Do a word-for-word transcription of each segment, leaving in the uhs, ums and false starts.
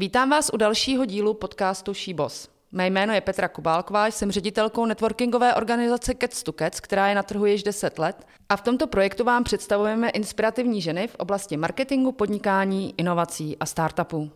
Vítám vás u dalšího dílu podcastu SheBoss. Mé jméno je Petra Kubálková, jsem ředitelkou networkingové organizace Cats to Cats, která je na trhu již deset let a v tomto projektu vám představujeme inspirativní ženy v oblasti marketingu, podnikání, inovací a startupů.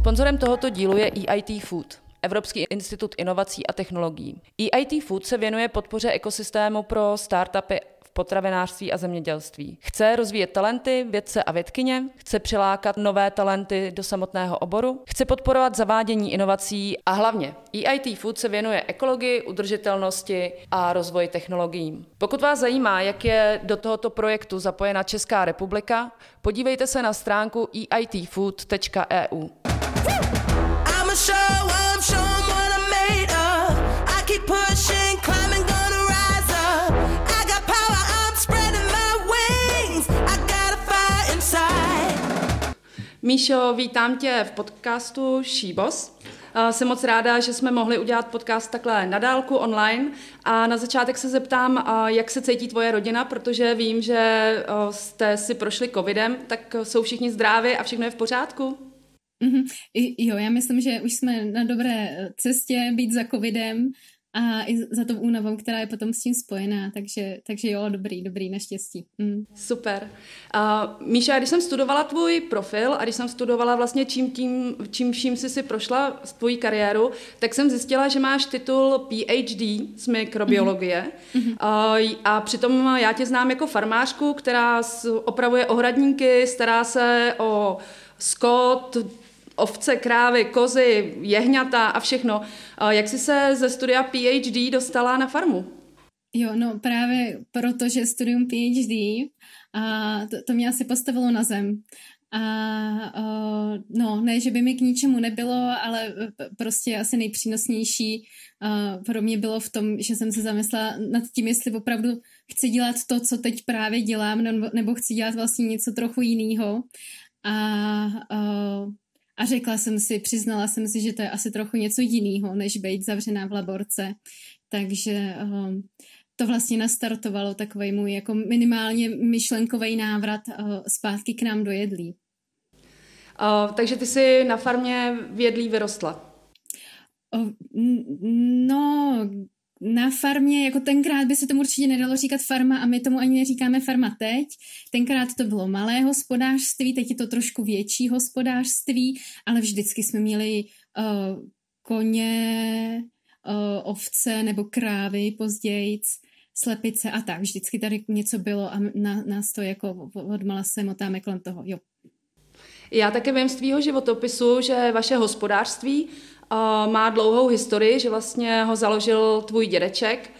Sponzorem tohoto dílu je E I T Food, Evropský institut inovací a technologií. E I T Food se věnuje podpoře ekosystému pro startupy v potravinářství a zemědělství. Chce rozvíjet talenty, vědce a vědkyně, chce přilákat nové talenty do samotného oboru, chce podporovat zavádění inovací a hlavně E I T Food se věnuje ekologii, udržitelnosti a rozvoji technologií. Pokud vás zajímá, jak je do tohoto projektu zapojena Česká republika, podívejte se na stránku e i t food tečka e u. Míšo, vítám tě v podcastu SheBoss. Jsem moc ráda, že jsme mohli udělat podcast takhle na dálku online a na začátek se zeptám, jak se cítí tvoje rodina, protože vím, že jste si prošli covidem, tak jsou všichni zdraví a všechno je v pořádku? Mm-hmm. Jo, já myslím, že už jsme na dobré cestě být za covidem a i za tou únavou, která je potom s tím spojená, takže, takže jo, dobrý, dobrý, naštěstí. Mm. Super. Uh, Míša, když jsem studovala tvůj profil a když jsem studovala vlastně čím, tím, čím vším jsi si prošla tvoji kariéru, tak jsem zjistila, že máš titul P H D z mikrobiologie mm-hmm. uh, a přitom já tě znám jako farmářku, která opravuje ohradníky, stará se o skot, ovce, krávy, kozy, jehňata a všechno. Jak jsi se ze studia P H D dostala na farmu? Jo, no právě proto, že studium P H D a to, to mě asi postavilo na zem. A no, ne, že by mi k ničemu nebylo, ale prostě asi nejpřínosnější pro mě bylo v tom, že jsem se zamyslela nad tím, jestli opravdu chci dělat to, co teď právě dělám, nebo chci dělat vlastně něco trochu jiného. A A řekla jsem si, přiznala jsem si, že to je asi trochu něco jiného, než být zavřená v laborce. Takže uh, to vlastně nastartovalo takový můj jako minimálně myšlenkový návrat uh, zpátky k nám do jedlí. Uh, takže ty jsi na farmě v jedlí vyrostla? Uh, no... Na farmě, jako tenkrát by se tomu určitě nedalo říkat farma a my tomu ani neříkáme farma teď. Tenkrát to bylo malé hospodářství, teď je to trošku větší hospodářství, ale vždycky jsme měli uh, koně, uh, ovce nebo krávy později, slepice a tak. Vždycky tady něco bylo a na, nás to jako odmala se motáme kolem toho. Jo. Já také vím z tvýho životopisu, že vaše hospodářství má dlouhou historii, že vlastně ho založil tvůj dědeček,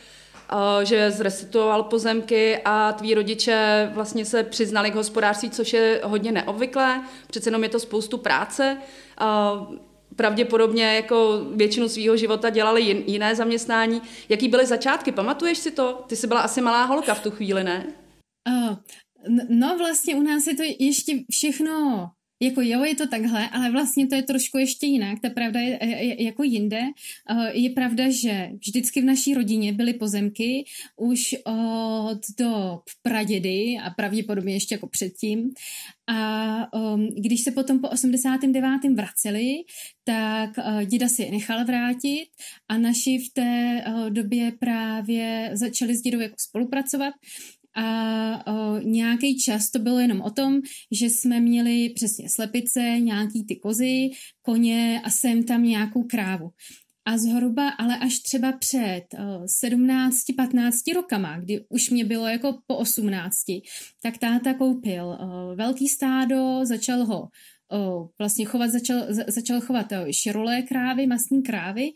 že zrestituoval pozemky a tví rodiče vlastně se přiznali k hospodářství, což je hodně neobvyklé, přece jenom je to spoustu práce. Pravděpodobně jako většinu svého života dělali jiné zaměstnání. Jaký byly začátky? Pamatuješ si to? Ty jsi byla asi malá holka v tu chvíli, ne? No vlastně u nás je to ještě všechno... Jako jo, je to takhle, ale vlastně to je trošku ještě jinak. Ta pravda je, je jako jinde. Je pravda, že vždycky v naší rodině byly pozemky už od dob pradědy a pravděpodobně ještě jako předtím. A um, když se potom po osmdesátém devátém vraceli, tak uh, děda si je nechal vrátit a naši v té uh, době právě začali s dědou jako spolupracovat. A o, nějaký čas to bylo jenom o tom, že jsme měli přesně slepice, nějaký ty kozy, koně a sem tam nějakou krávu. A zhruba, ale až třeba před sedmnácti patnácti rokama, kdy už mě bylo jako po osmnácti, tak táta koupil o, velký stádo, začal ho o, vlastně chovat, začal, začal chovat o, širolé krávy, masní krávy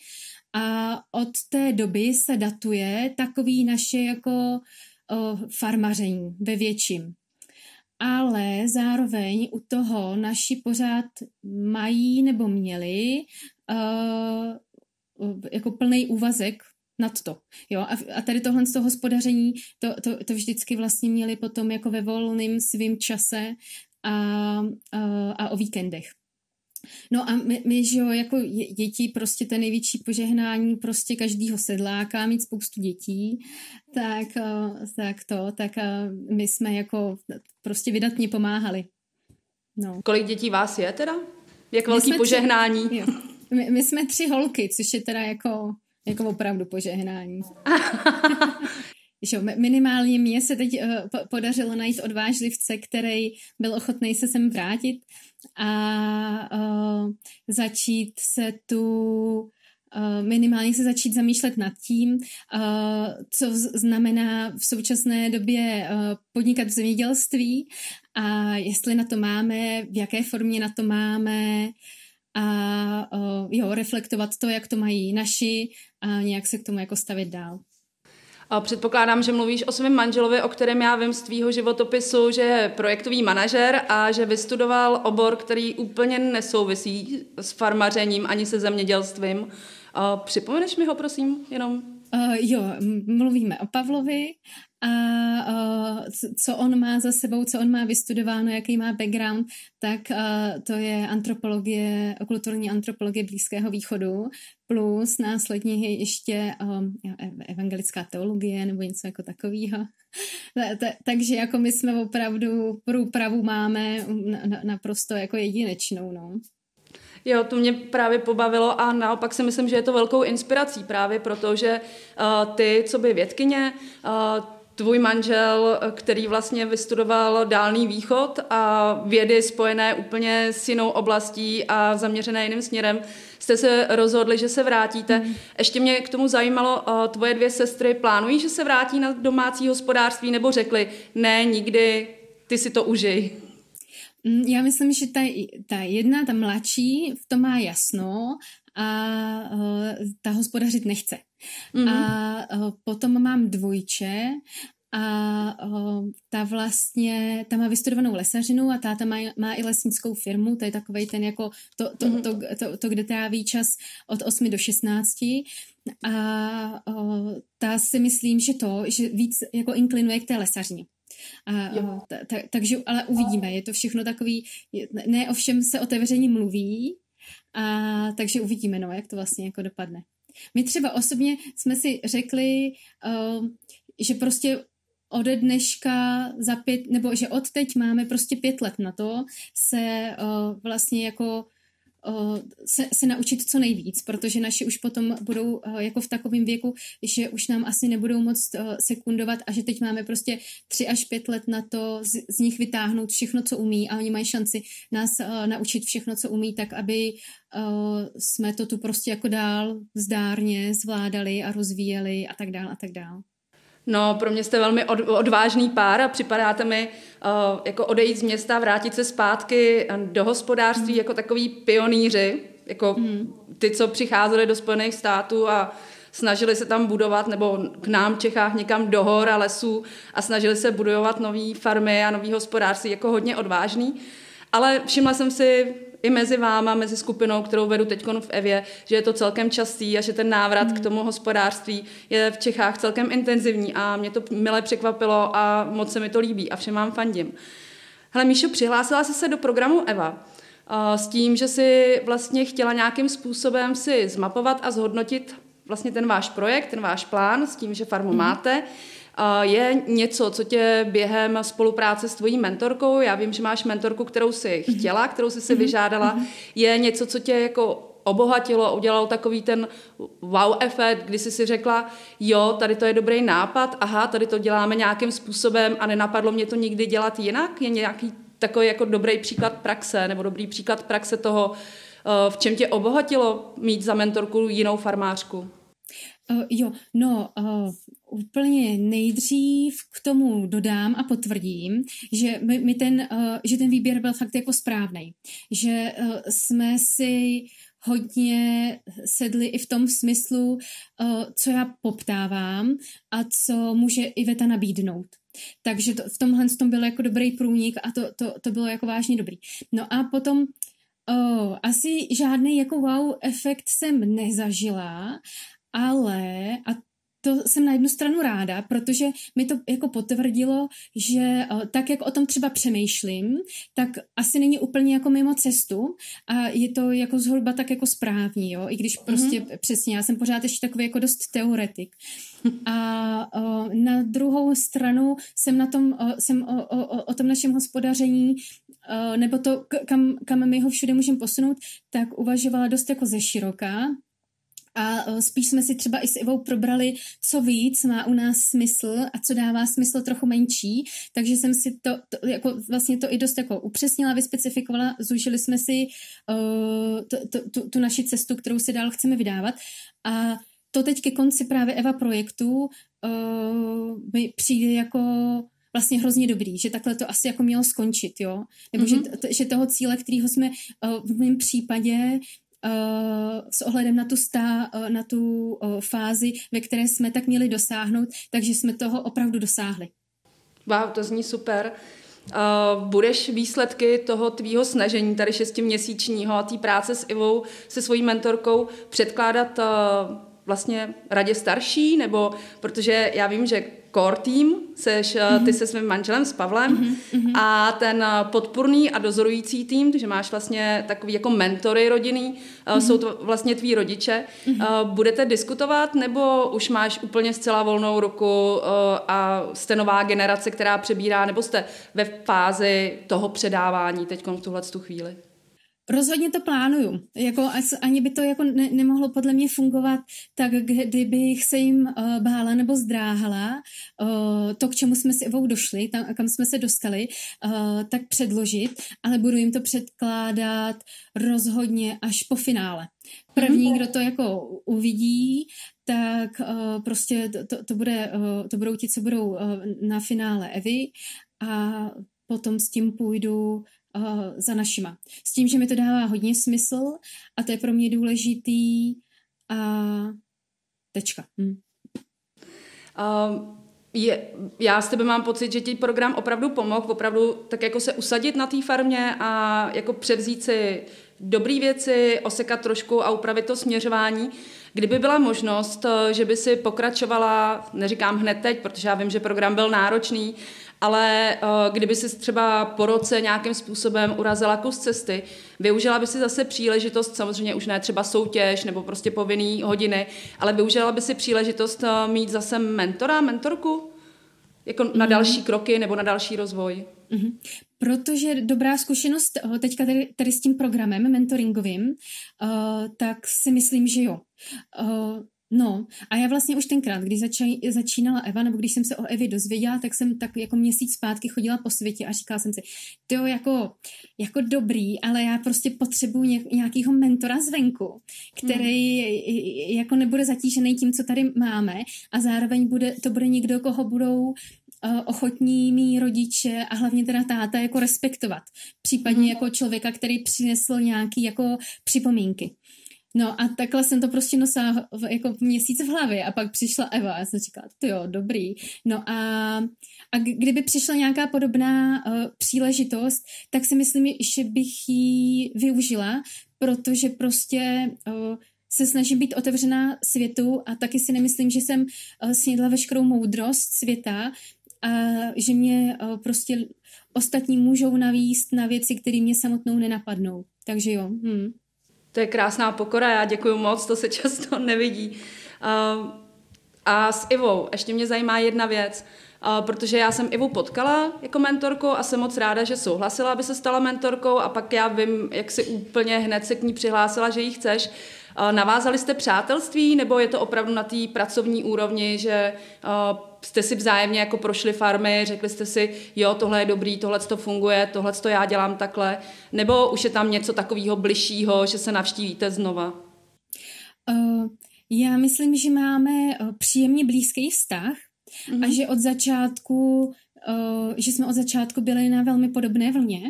a od té doby se datuje takový naše jako farmaření ve větším. Ale zároveň u toho naši pořád mají nebo měli uh, jako plný úvazek nad to. Jo? A, a tady tohle z toho hospodaření to, to, to vždycky vlastně měli potom jako ve volným svým čase a, a, a o víkendech. No a my, my, že jo, jako děti prostě to největší požehnání prostě každýho sedláka, mít spoustu dětí, tak, tak to, tak my jsme jako prostě vydatně pomáhali. No. Kolik dětí vás je teda? Jak velký požehnání? Tři, my, my jsme tři holky, což je teda jako, jako opravdu požehnání. Minimálně mně se teď podařilo najít odvážlivce, který byl ochotný se sem vrátit a začít se tu... minimálně se začít zamýšlet nad tím, co znamená v současné době podnikat v zemědělství a jestli na to máme, v jaké formě na to máme a jo, reflektovat to, jak to mají naši a nějak se k tomu jako stavit dál. A předpokládám, že mluvíš o svém manželovi, o kterém já vím z tvýho životopisu, že je projektový manažer a že vystudoval obor, který úplně nesouvisí s farmařením ani se zemědělstvím. A připomeneš mi ho, prosím, jenom? Uh, jo, mluvíme o Pavlovi a uh, co on má za sebou, co on má vystudováno, jaký má background, tak uh, to je antropologie, kulturní antropologie Blízkého východu, plus následně ještě um, evangelická teologie nebo něco jako takového. Takže jako my jsme opravdu průpravu máme naprosto jako jedinečnou, no. Jo, to mě právě pobavilo a naopak si myslím, že je to velkou inspirací právě, protože uh, ty, co by vědkyně, uh, tvůj manžel, který vlastně vystudoval Dálný východ a vědy spojené úplně s jinou oblastí a zaměřené jiným směrem, jste se rozhodli, že se vrátíte. Mm. Ještě mě k tomu zajímalo, uh, tvoje dvě sestry plánují, že se vrátí na domácí hospodářství nebo řekli, ne, nikdy, ty si to užij. Já myslím, že ta, ta jedna, ta mladší, v tom má jasno a uh, ta hospodařit nechce. Mm-hmm. A uh, potom mám dvojče a uh, ta vlastně, ta má vystudovanou lesařinu a táta má, má i lesnickou firmu, to je takovej ten jako to, to, mm-hmm. to, to, to, to kde tráví čas od osmi do šestnácti a uh, ta si myslím, že to, že víc jako inklinuje k té lesařině. A, ta, ta, takže, ale uvidíme, je to všechno takový, ne ovšem se otevřeně mluví, a, takže uvidíme, no, jak to vlastně jako dopadne. My třeba osobně jsme si řekli, uh, že prostě ode dneška za pět, nebo že od teď máme prostě pět let na to se uh, vlastně jako Se, se naučit co nejvíc, protože naši už potom budou jako v takovém věku, že už nám asi nebudou moc sekundovat a že teď máme prostě tři až pět let na to z, z nich vytáhnout všechno, co umí a oni mají šanci nás naučit všechno, co umí, tak aby jsme to tu prostě jako dál zdárně zvládali a rozvíjeli a tak dál a tak dál. No, pro mě jste velmi od, odvážný pár a připadáte mi uh, jako odejít z města, vrátit se zpátky do hospodářství mm. jako takový pionýři, jako mm. ty, co přicházeli do Spojených států a snažili se tam budovat, nebo k nám v Čechách někam do hor a lesů a snažili se budovat nový farmy a nový hospodářství, jako hodně odvážný. Ale všimla jsem si i mezi váma, mezi skupinou, kterou vedu teď v Evě, že je to celkem častý a že ten návrat mm. k tomu hospodářství je v Čechách celkem intenzivní a mě to mile překvapilo a moc se mi to líbí a všem vám fandím. Hele Míšo, přihlásila jsi se do programu Eva s tím, že si vlastně chtěla nějakým způsobem si zmapovat a zhodnotit vlastně ten váš projekt, ten váš plán s tím, že farmu mm. máte. Je něco, co tě během spolupráce s tvojí mentorkou, já vím, že máš mentorku, kterou jsi chtěla, kterou jsi si vyžádala, je něco, co tě jako obohatilo, udělalo takový ten wow efekt, kdy jsi si řekla, jo, tady to je dobrý nápad, aha, tady to děláme nějakým způsobem a nenapadlo mě to nikdy dělat jinak? Je nějaký takový jako dobrý příklad praxe, nebo dobrý příklad praxe toho, v čem tě obohatilo mít za mentorku jinou farmářku? Uh, jo, no, uh, úplně nejdřív k tomu dodám a potvrdím, že my, my ten, uh, že ten výběr byl fakt jako správnej, že uh, jsme si hodně sedli i v tom smyslu, uh, co já poptávám a co může Iveta nabídnout. Takže to, v tomhle tom byl jako dobrý průnik a to, to, to bylo jako vážně dobrý. No a potom uh, asi žádný jako wow efekt jsem nezažila, ale, a to jsem na jednu stranu ráda, protože mi to jako potvrdilo, že tak, jak o tom třeba přemýšlím, tak asi není úplně jako mimo cestu a je to jako zhruba tak jako správní, jo, i když prostě mm-hmm. přesně, já jsem pořád ještě takový jako dost teoretik. A o, na druhou stranu jsem na tom, o, jsem o, o, o tom našem hospodaření, o, nebo to, kam, kam my ho všude můžeme posunout, tak uvažovala dost jako ze široka. A spíš jsme si třeba i s Ivou probrali, co víc má u nás smysl a co dává smysl trochu menší. Takže jsem si to, to jako vlastně to i dost jako upřesnila, vyspecifikovala, zúžili jsme si uh, to, to, tu, tu naši cestu, kterou se dál chceme vydávat. A to teď ke konci právě Eva projektu uh, mi přijde jako vlastně hrozně dobrý, že takhle to asi jako mělo skončit, jo. Nebo mm-hmm. že, to, že toho cíle, kterýho jsme uh, v mém případě Uh, s ohledem na tu, stá, uh, na tu uh, fázi, ve které jsme tak měli dosáhnout, takže jsme toho opravdu dosáhli. Wow, to zní super. Uh, budeš výsledky toho tvýho snažení, tady šestiměsíčního a té práce s Ivou, se svojí mentorkou předkládat uh, vlastně radě starší, nebo protože já vím, že core team, seš, mm-hmm. ty se svým manželem, s Pavlem, mm-hmm. a ten podpůrný a dozorující tým, že máš vlastně takový jako mentory rodinný, mm-hmm. jsou to vlastně tví rodiče. Mm-hmm. Budete diskutovat, nebo už máš úplně zcela volnou ruku a jste nová generace, která přebírá, nebo jste ve fázi toho předávání teď v tuhle tu chvíli? Rozhodně to plánuju. Jako, ani by to jako ne, nemohlo podle mě fungovat, tak kdybych se jim uh, bála nebo zdráhala, uh, to, k čemu jsme s Ivou došli, tam, a kam jsme se dostali, uh, tak předložit, ale budu jim to předkládat rozhodně až po finále. První, kdo to jako uvidí, tak uh, prostě to, to, bude, uh, to budou ti, co budou uh, na finále Evy, a potom s tím půjdu za našima. S tím, že mi to dává hodně smysl a to je pro mě důležitý a tečka. Hm. Um, je, já s tebe mám pocit, že ti program opravdu pomohl, opravdu tak jako se usadit na té farmě a jako převzít si dobrý věci, osekat trošku a upravit to směřování. Kdyby byla možnost, že by si pokračovala, neříkám hned teď, protože já vím, že program byl náročný, ale kdyby jsi třeba po roce nějakým způsobem urazila kus cesty, využila by si zase příležitost, samozřejmě už ne třeba soutěž nebo prostě povinný hodiny, ale využila by si příležitost mít zase mentora, mentorku jako na další kroky nebo na další rozvoj. Mm-hmm. Protože dobrá zkušenost teďka tady, tady s tím programem mentoringovým, uh, tak si myslím, že jo. Uh, No a já vlastně už tenkrát, když začí, začínala Eva, nebo když jsem se o Evě dozvěděla, tak jsem tak jako měsíc zpátky chodila po světě a říkala jsem si, tyjo, jako, jako dobrý, ale já prostě potřebuji ně, nějakýho mentora zvenku, který hmm. jako nebude zatížený tím, co tady máme, a zároveň bude, to bude někdo, koho budou ochotní mý rodiče a hlavně teda táta jako respektovat. Případně hmm. jako člověka, který přinesl nějaký jako připomínky. No a takhle jsem to prostě nosila jako měsíc v hlavě a pak přišla Eva a já jsem říkala, tyjo, dobrý. No a, a kdyby přišla nějaká podobná uh, příležitost, tak si myslím, že bych ji využila, protože prostě uh, se snažím být otevřená světu a taky si nemyslím, že jsem uh, snědla veškerou moudrost světa a že mě uh, prostě ostatní můžou navíst na věci, které mě samotnou nenapadnou. Takže jo, hm. To je krásná pokora, já děkuju moc, to se často nevidí. A s Ivou, ještě mě zajímá jedna věc, protože já jsem Ivu potkala jako mentorku a jsem moc ráda, že souhlasila, aby se stala mentorkou, a pak já vím, jak si úplně hned se k ní přihlásila, že ji chceš. Navázali jste přátelství, nebo je to opravdu na té pracovní úrovni, že jste si vzájemně jako prošli farmy, řekli jste si, jo, tohle je dobrý, tohle to funguje, tohle to já dělám takhle, nebo už je tam něco takového bližšího, že se navštívíte znova? Uh, já myslím, že máme příjemně blízký vztah, mm-hmm. a že od začátku, uh, že jsme od začátku byli na velmi podobné vlně.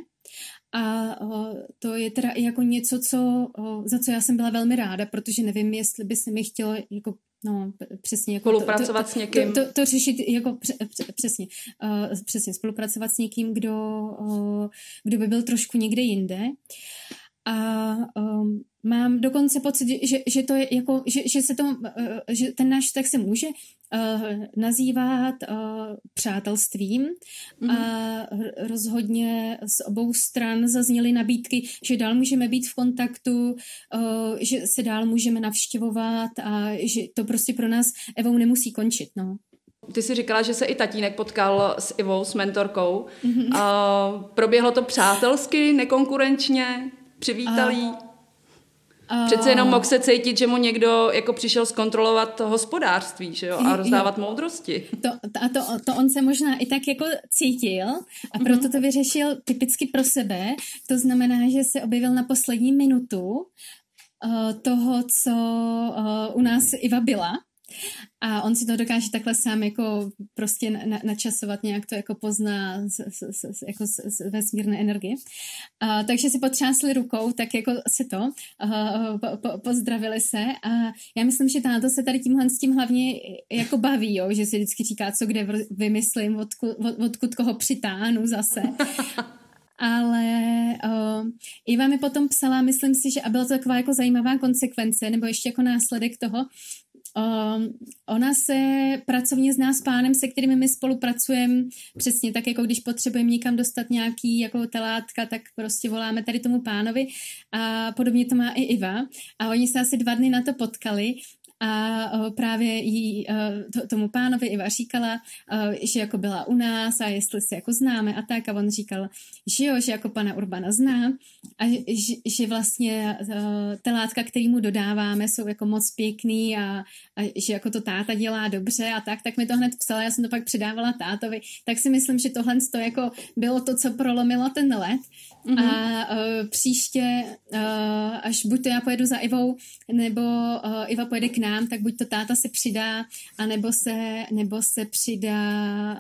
A o, to je teda i jako něco, co, o, za co já jsem byla velmi ráda, protože nevím, jestli by se mi chtělo jako, no, přesně, jako spolupracovat to, to, s někým. To, to, to řešit jako přesně, uh, přesně spolupracovat s někým, kdo, uh, kdo by byl trošku někde jinde. a um, mám dokonce pocit, že, že to je jako, že, že se to, uh, že ten náš vztah se může uh, nazývat uh, přátelstvím. Mm-hmm. A rozhodně z obou stran zazněly nabídky, že dál můžeme být v kontaktu, uh, že se dál můžeme navštěvovat a že to prostě pro nás Evou nemusí končit, no. Ty jsi říkala, že se i tatínek potkal s Ivou, s mentorkou. Mm-hmm. Uh, proběhlo to přátelsky, nekonkurenčně, přivítalí. Uh, uh, Přece jenom mohl se cítit, že mu někdo jako přišel zkontrolovat hospodářství, že jo, a rozdávat jo. moudrosti. To, a to, to on se možná i tak jako cítil a proto mm-hmm. to vyřešil typicky pro sebe. To znamená, že se objevil na poslední minutu uh, toho, co uh, u nás Iva byla. A on si to dokáže takhle sám jako prostě na, načasovat, nějak to jako pozná z, z, z, jako z, z vesmírné energie. A, takže si potřásli rukou, tak jako se to, a, po, po, pozdravili se a já myslím, že táto se tady tímhle s tím hlavně jako baví, jo? Že si vždycky říká, co kde vymyslím, odkud, od, odkud koho přitáhnu zase. Ale uh, Iva mi potom psala, myslím si, že a byla to taková jako zajímavá konsekvence, nebo ještě jako následek toho, Um, ona se pracovně zná s pánem, se kterými my spolupracujeme, přesně tak, jako když potřebujeme někam dostat nějaký jako talátka, tak prostě voláme tady tomu pánovi a podobně to má i Iva a oni se asi dva dny na to potkali a uh, právě jí, uh, to, tomu pánovi Iva říkala, uh, že jako byla u nás a jestli se jako známe a tak a on říkal, že jo, že jako pana Urbana zná a že, že vlastně uh, ty látka, který mu dodáváme, jsou jako moc pěkný a, a že jako to táta dělá dobře a tak, tak mi to hned psala, já jsem to pak předávala tátovi, tak si myslím, že tohle to jako bylo to, co prolomilo ten led. Mm-hmm. A uh, příště, uh, až buď to já pojedu za Ivou, nebo uh, Iva pojede k nám, tak buď to táta se přidá, anebo se, nebo se přidá,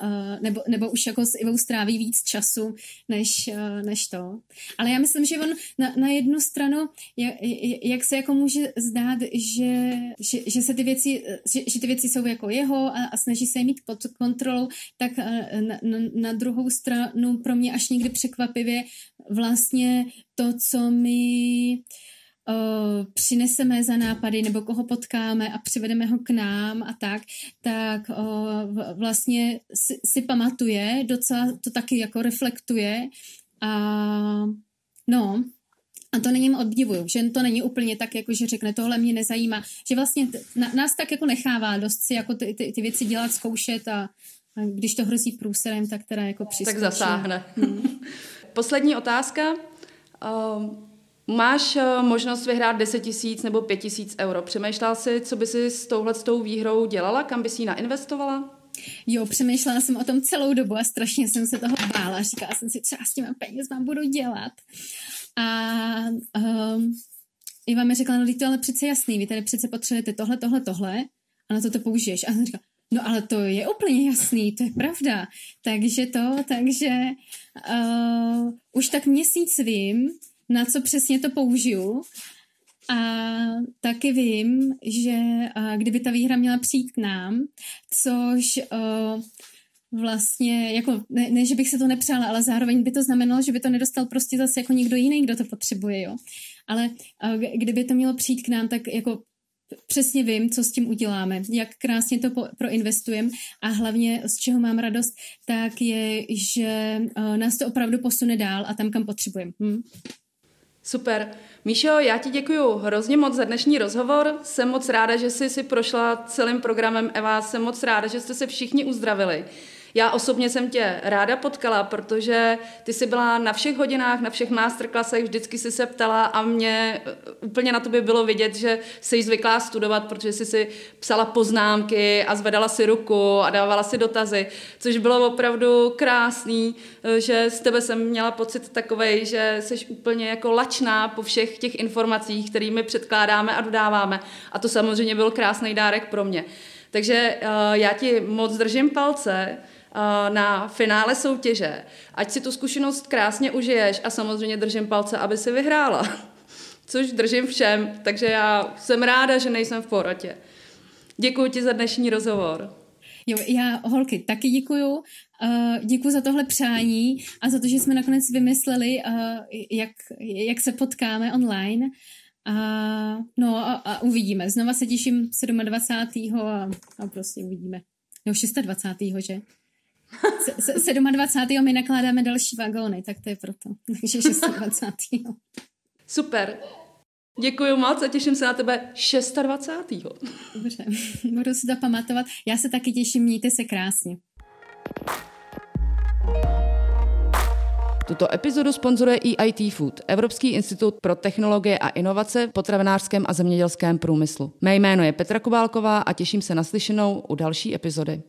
uh, nebo, nebo už jako s Ivou stráví víc času, než, uh, než to. Ale já myslím, že on na, na jednu stranu, jak, jak se jako může zdát, že, že, že se ty věci, že, že ty věci jsou jako jeho a, a snaží se je mít pod kontrolou, tak uh, na, na, na druhou stranu pro mě až někdy překvapivě vlastně to, co my uh, přineseme za nápady nebo koho potkáme a přivedeme ho k nám a tak, tak uh, vlastně si, si pamatuje, docela to taky jako reflektuje a no a to není obdivuju, že to není úplně tak, jako že řekne, tohle mě nezajímá, že vlastně t- na, nás tak jako nechává dost si jako ty, ty, ty věci dělat, zkoušet a, a když to hrozí průserem, tak teda jako přiskočí. Tak zasáhne. Hmm. Poslední otázka. Máš možnost vyhrát deset tisíc nebo pět tisíc euro. Přemýšlela jsi, co by si s touhletou výhrou dělala? Kam by si ji nainvestovala? Jo, přemýšlela jsem o tom celou dobu a strašně jsem se toho bála. Říkala jsem si, co já s těma penězma budu dělat. A um, Iva mi řekla, no to ale přece jasný, vy tady přece potřebujete tohle, tohle, tohle a na to to použiješ. A jsem říkala, no ale to je úplně jasný, to je pravda. Takže to, takže uh, už tak měsíc vím, na co přesně to použiju a taky vím, že uh, kdyby ta výhra měla přijít k nám, což uh, vlastně, jako, ne, ne, že bych se to nepřála, ale zároveň by to znamenalo, že by to nedostal prostě zase jako někdo jiný, kdo to potřebuje, jo. Ale uh, kdyby to mělo přijít k nám, tak jako přesně vím, co s tím uděláme, jak krásně to proinvestujeme a hlavně z čeho mám radost, tak je, že nás to opravdu posune dál a tam, kam potřebujeme. Hm? Super. Míšo, já ti děkuju hrozně moc za dnešní rozhovor. Jsem moc ráda, že jsi si prošla celým programem Eva. Jsem moc ráda, že jste se všichni uzdravili. Já osobně jsem tě ráda potkala, protože ty jsi byla na všech hodinách, na všech masterclassech, vždycky jsi se ptala a mě úplně na tobě bylo vidět, že jsi zvyklá studovat, protože jsi si psala poznámky a zvedala si ruku a dávala si dotazy, což bylo opravdu krásný, že z tebe jsem měla pocit takovej, že jsi úplně jako lačná po všech těch informacích, kterými předkládáme a dodáváme. A to samozřejmě byl krásný dárek pro mě. Takže já ti moc držím palce na finále soutěže. Ať si tu zkušenost krásně užiješ a samozřejmě držím palce, aby si vyhrála. Což držím všem, takže já jsem ráda, že nejsem v porotě. Děkuji ti za dnešní rozhovor. Jo, já holky taky děkuju. Uh, děkuji za tohle přání a za to, že jsme nakonec vymysleli, uh, jak, jak se potkáme online. A, no a, a uvidíme. Znova se těším dvacátého sedmého a, a prostě uvidíme. No dvacátého šestého, že? dvacátého sedmého my nakládáme další vagóny, tak to je proto. Takže dvacátého šestého Super. Děkuji moc a těším se na tebe dvacátého šestého Dobře, budu si to pamatovat. Já se taky těším, mějte se krásně. Tuto epizodu sponzoruje E I T Food, Evropský institut pro technologie a inovace v potravinářském a zemědělském průmyslu. Mé jméno je Petra Kubálková a těším se na slyšenou u další epizody.